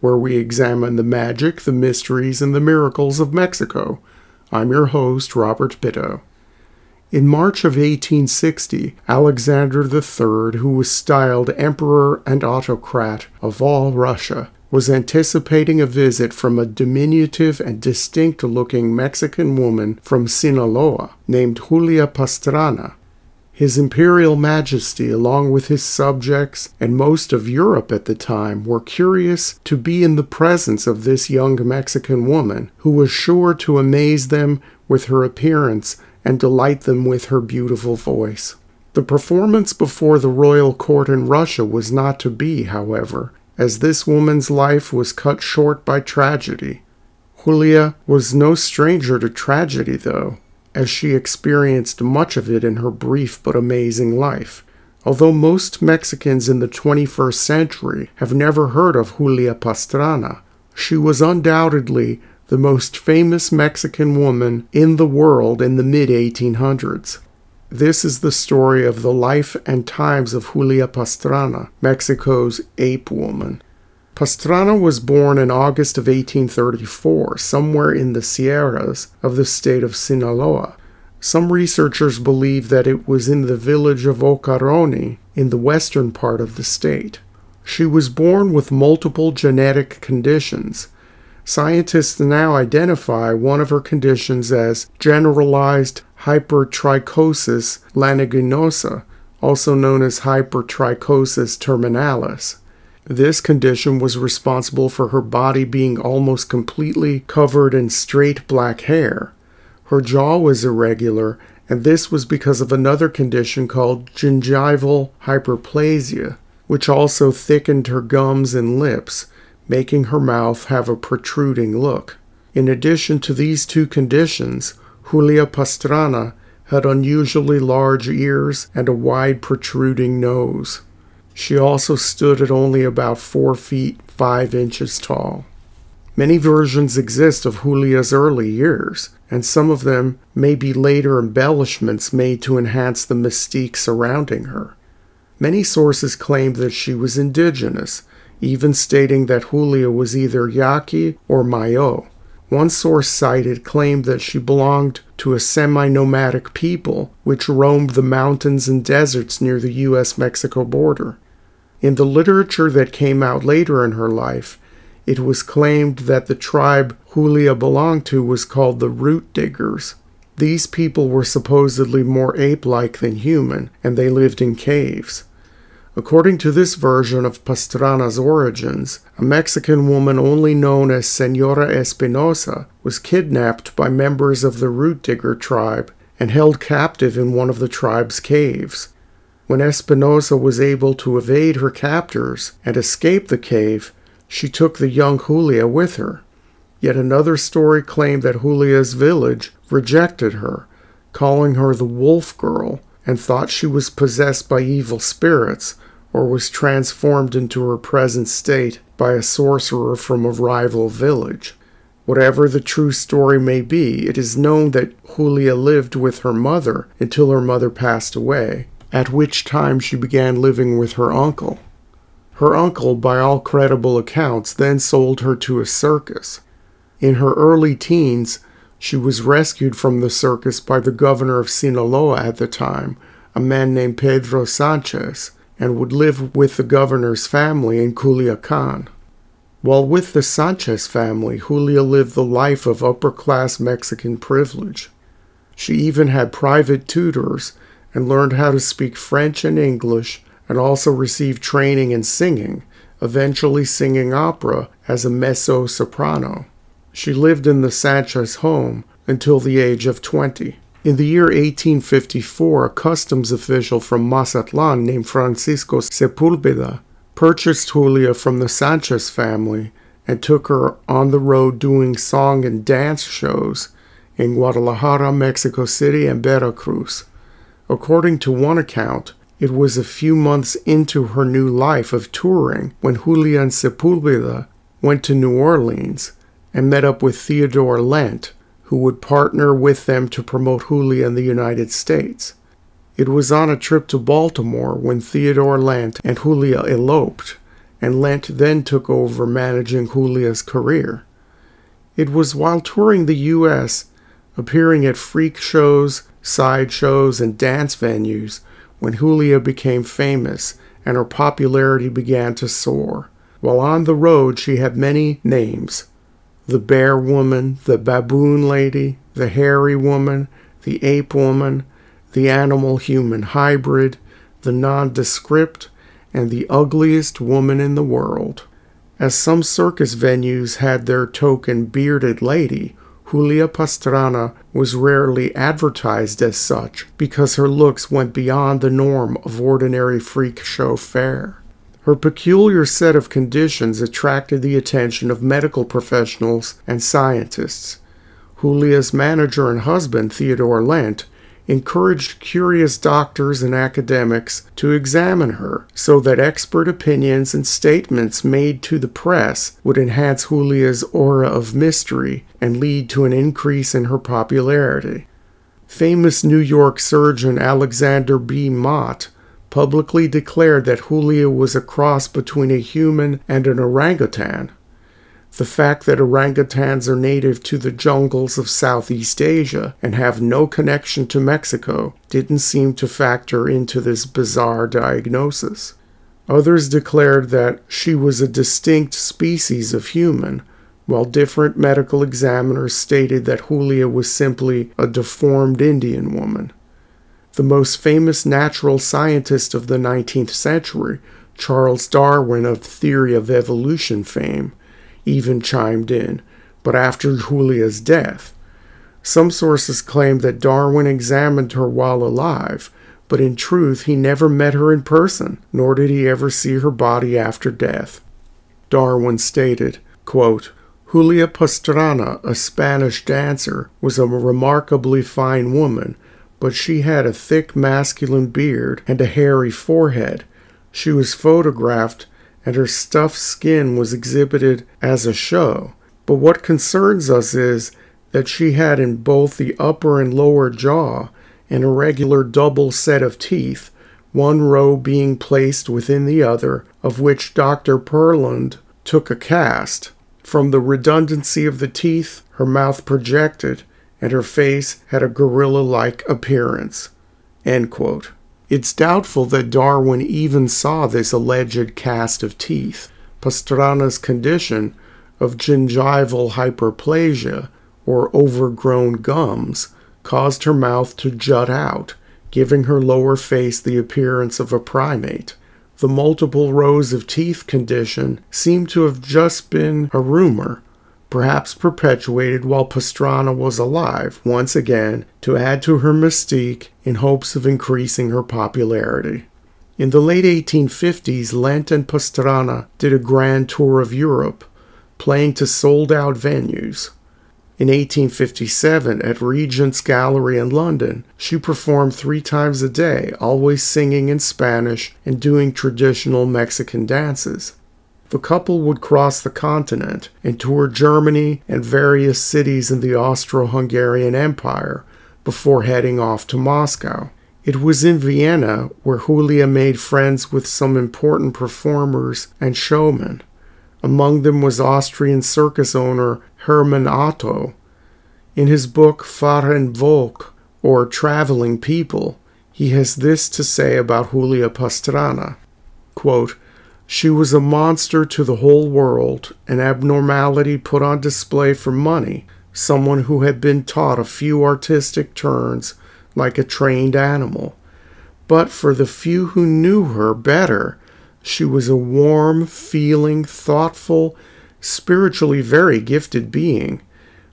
where we examine the magic, the mysteries, and the miracles of Mexico. I'm your host, Robert Bitto. In March of 1860, Alexander III, who was styled Emperor and Autocrat of all Russia, was anticipating a visit from a diminutive and distinct-looking Mexican woman from Sinaloa named Julia Pastrana. His Imperial Majesty, along with his subjects and most of Europe at the time, were curious to be in the presence of this young Mexican woman, who was sure to amaze them with her appearance and delight them with her beautiful voice. The performance before the royal court in Russia was not to be, however, as this woman's life was cut short by tragedy. Julia was no stranger to tragedy, though, as she experienced much of it in her brief but amazing life. Although most Mexicans in the 21st century have never heard of Julia Pastrana, she was undoubtedly the most famous Mexican woman in the world in the mid-1800s. This is the story of the life and times of Julia Pastrana, Mexico's ape woman. Pastrana was born in August of 1834, somewhere in the Sierras of the state of Sinaloa. Some researchers believe that it was in the village of Ocaroni in the western part of the state. She was born with multiple genetic conditions. Scientists now identify one of her conditions as generalized hypertrichosis lanuginosa, also known as hypertrichosis terminalis. This condition was responsible for her body being almost completely covered in straight black hair. Her jaw was irregular, and this was because of another condition called gingival hyperplasia, which also thickened her gums and lips, making her mouth have a protruding look. In addition to these two conditions, Julia Pastrana had unusually large ears and a wide protruding nose. She also stood at only about 4 feet 5 inches tall. Many versions exist of Julia's early years, and some of them may be later embellishments made to enhance the mystique surrounding her. Many sources claim that she was indigenous, even stating that Julia was either Yaqui or Mayo. One source cited claimed that she belonged to a semi-nomadic people which roamed the mountains and deserts near the U.S.-Mexico border. In the literature that came out later in her life, it was claimed that the tribe Julia belonged to was called the Root Diggers. These people were supposedly more ape-like than human, and they lived in caves. According to this version of Pastrana's origins, a Mexican woman only known as Señora Espinosa was kidnapped by members of the Root Digger tribe and held captive in one of the tribe's caves. When Espinosa was able to evade her captors and escape the cave, she took the young Julia with her. Yet another story claimed that Julia's village rejected her, calling her the Wolf Girl, and thought she was possessed by evil spirits or was transformed into her present state by a sorcerer from a rival village. Whatever the true story may be, it is known that Julia lived with her mother until her mother passed away, at which time she began living with her uncle. Her uncle, by all credible accounts, then sold her to a circus. In her early teens, she was rescued from the circus by the governor of Sinaloa at the time, a man named Pedro Sánchez, and would live with the governor's family in Culiacán. While with the Sánchez family, Julia lived the life of upper-class Mexican privilege. She even had private tutors and learned how to speak French and English, and also received training in singing, eventually singing opera as a mezzo-soprano. She lived in the Sánchez home until the age of 20. In the year 1854, a customs official from Mazatlán named Francisco Sepúlveda purchased Julia from the Sánchez family and took her on the road doing song and dance shows in Guadalajara, Mexico City, and Veracruz. According to one account, it was a few months into her new life of touring when Julia and Sepúlveda went to New Orleans and met up with Theodore Lent, who would partner with them to promote Julia in the United States. It was on a trip to Baltimore when Theodore Lent and Julia eloped, and Lent then took over managing Julia's career. It was while touring the U.S., appearing at freak shows, sideshows, and dance venues when Julia became famous and her popularity began to soar. While on the road, she had many names: the Bear Woman, the Baboon Lady, the Hairy Woman, the Ape Woman, the Animal-Human Hybrid, the Nondescript, and the Ugliest Woman in the World. As some circus venues had their token bearded lady, Julia Pastrana was rarely advertised as such because her looks went beyond the norm of ordinary freak show fare. Her peculiar set of conditions attracted the attention of medical professionals and scientists. Julia's manager and husband, Theodore Lent, encouraged curious doctors and academics to examine her so that expert opinions and statements made to the press would enhance Julia's aura of mystery and lead to an increase in her popularity. Famous New York surgeon Alexander B. Mott publicly declared that Julia was a cross between a human and an orangutan. The fact that orangutans are native to the jungles of Southeast Asia and have no connection to Mexico didn't seem to factor into this bizarre diagnosis. Others declared that she was a distinct species of human, while different medical examiners stated that Julia was simply a deformed Indian woman. The most famous natural scientist of the 19th century, Charles Darwin of Theory of Evolution fame, even chimed in, but after Julia's death. Some sources claim that Darwin examined her while alive, but in truth he never met her in person, nor did he ever see her body after death. Darwin stated, quote, "Julia Pastrana, a Spanish dancer, was a remarkably fine woman, but she had a thick masculine beard and a hairy forehead. She was photographed and her stuffed skin was exhibited as a show. But what concerns us is that she had in both the upper and lower jaw an irregular double set of teeth, one row being placed within the other, of which Dr. Perland took a cast. From the redundancy of the teeth, her mouth projected, and her face had a gorilla-like appearance." End quote. It's doubtful that Darwin even saw this alleged cast of teeth. Pastrana's condition of gingival hyperplasia, or overgrown gums, caused her mouth to jut out, giving her lower face the appearance of a primate. The multiple rows of teeth condition seemed to have just been a rumor, perhaps perpetuated while Pastrana was alive, once again, to add to her mystique in hopes of increasing her popularity. In the late 1850s, Lent and Pastrana did a grand tour of Europe, playing to sold-out venues. In 1857, at Regent's Gallery in London, she performed 3 times a day, always singing in Spanish and doing traditional Mexican dances. The couple would cross the continent and tour Germany and various cities in the Austro-Hungarian Empire before heading off to Moscow. It was in Vienna where Julia made friends with some important performers and showmen. Among them was Austrian circus owner Hermann Otto. In his book Fahrend Volk, or Traveling People, he has this to say about Julia Pastrana, quote, "She was a monster to the whole world, an abnormality put on display for money, someone who had been taught a few artistic turns like a trained animal. But for the few who knew her better, she was a warm, feeling, thoughtful, spiritually very gifted being,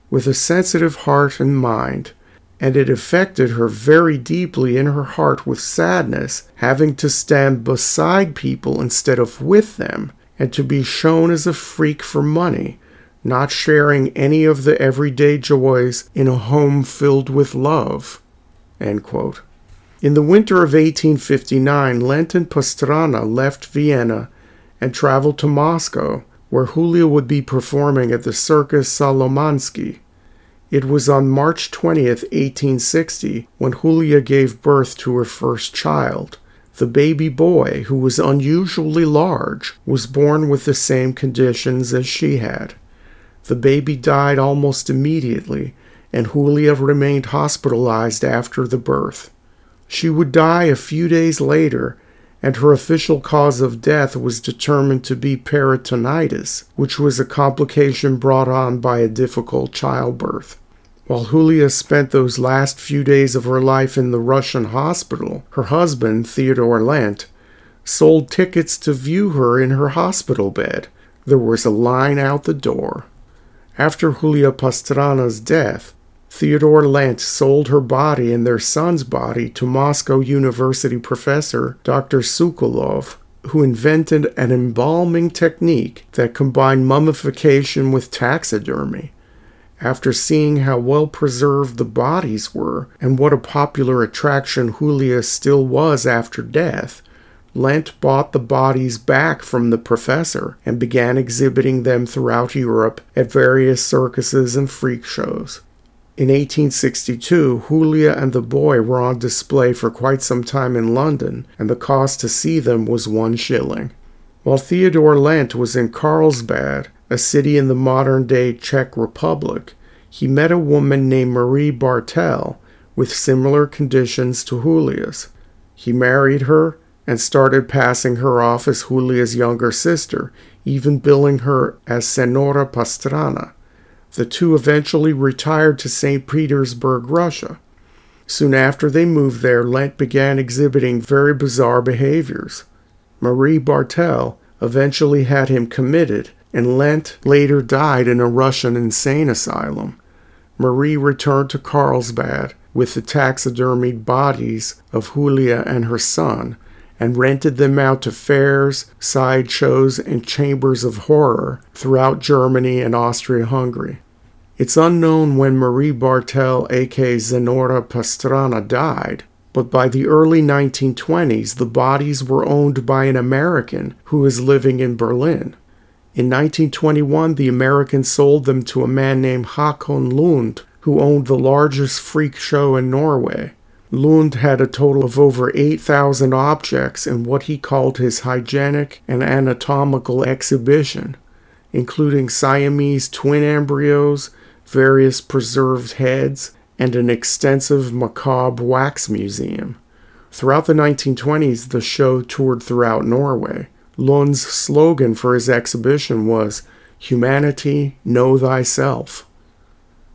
with a sensitive heart and mind, and it affected her very deeply in her heart with sadness, having to stand beside people instead of with them, and to be shown as a freak for money, not sharing any of the everyday joys in a home filled with love." End quote. In the winter of 1859, Lent and Pastrana left Vienna and traveled to Moscow, where Julia would be performing at the Circus Salomonsky. It was on March 20th, 1860, when Julia gave birth to her first child. The baby boy, who was unusually large, was born with the same conditions as she had. The baby died almost immediately, and Julia remained hospitalized after the birth. She would die a few days later, and her official cause of death was determined to be peritonitis, which was a complication brought on by a difficult childbirth. While Julia spent those last few days of her life in the Russian hospital, her husband, Theodore Lent, sold tickets to view her in her hospital bed. There was a line out the door. After Julia Pastrana's death, Theodore Lent sold her body and their son's body to Moscow University professor Dr. Sukolov, who invented an embalming technique that combined mummification with taxidermy. After seeing how well preserved the bodies were and what a popular attraction Julia still was after death, Lent bought the bodies back from the professor and began exhibiting them throughout Europe at various circuses and freak shows. In 1862, Julia and the boy were on display for quite some time in London, and the cost to see them was 1 shilling. While Theodore Lent was in Carlsbad, a city in the modern-day Czech Republic, he met a woman named Marie Bartel with similar conditions to Julia's. He married her and started passing her off as Julia's younger sister, even billing her as Señora Pastrana. The two eventually retired to St. Petersburg, Russia. Soon after they moved there, Lent began exhibiting very bizarre behaviors. Marie Bartel eventually had him committed, and Lent later died in a Russian insane asylum. Marie returned to Carlsbad with the taxidermied bodies of Julia and her son, and rented them out to fairs, sideshows, and chambers of horror throughout Germany and Austria-Hungary. It's unknown when Marie Bartel, a.k.a. Zenora Pastrana, died, but by the early 1920s, the bodies were owned by an American who was living in Berlin. In 1921, the American sold them to a man named Håkon Lund, who owned the largest freak show in Norway. Lund had a total of over 8,000 objects in what he called his hygienic and anatomical exhibition, including Siamese twin embryos, various preserved heads, and an extensive macabre wax museum. Throughout the 1920s, the show toured throughout Norway. Lund's slogan for his exhibition was, "Humanity, know thyself."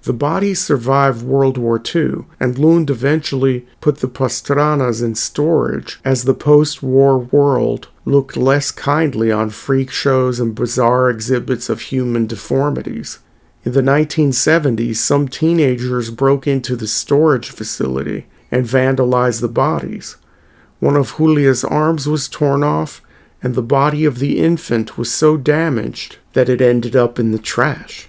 The bodies survived World War II, and Lund eventually put the Pastranas in storage as the post-war world looked less kindly on freak shows and bizarre exhibits of human deformities. In the 1970s, some teenagers broke into the storage facility and vandalized the bodies. One of Julia's arms was torn off, and the body of the infant was so damaged that it ended up in the trash.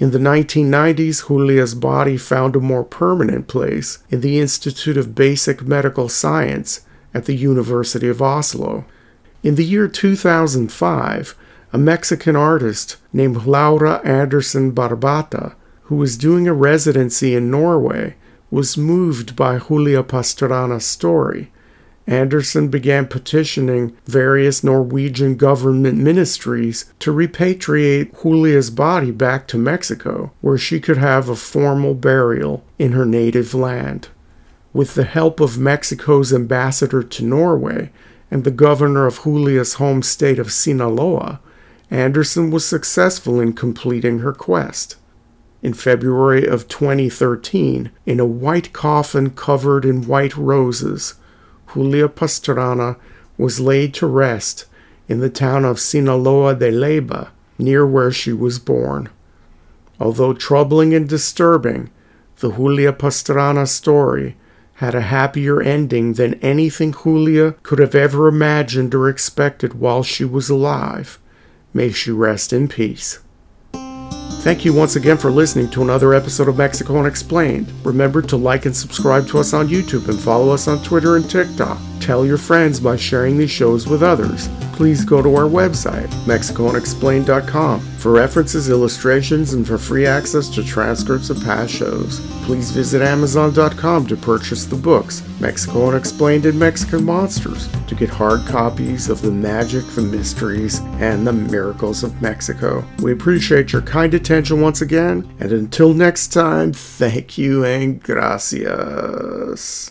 In the 1990s, Julia's body found a more permanent place in the Institute of Basic Medical Science at the University of Oslo. In the year 2005, a Mexican artist named Laura Anderson Barbata, who was doing a residency in Norway, was moved by Julia Pastrana's story. Anderson began petitioning various Norwegian government ministries to repatriate Julia's body back to Mexico, where she could have a formal burial in her native land. With the help of Mexico's ambassador to Norway and the governor of Julia's home state of Sinaloa, Anderson was successful in completing her quest. In February of 2013, in a white coffin covered in white roses, Julia Pastrana was laid to rest in the town of Sinaloa de Leyva, near where she was born. Although troubling and disturbing, the Julia Pastrana story had a happier ending than anything Julia could have ever imagined or expected while she was alive. May she rest in peace. Thank you once again for listening to another episode of Mexico Unexplained. Remember to like and subscribe to us on YouTube and follow us on Twitter and TikTok. Tell your friends by sharing these shows with others. Please go to our website, MexicoUnexplained.com, for references, illustrations, and for free access to transcripts of past shows. Please visit Amazon.com to purchase the books, Mexico Unexplained and Mexican Monsters, to get hard copies of the magic, the mysteries, and the miracles of Mexico. We appreciate your kind attention once again, and until next time, thank you and gracias.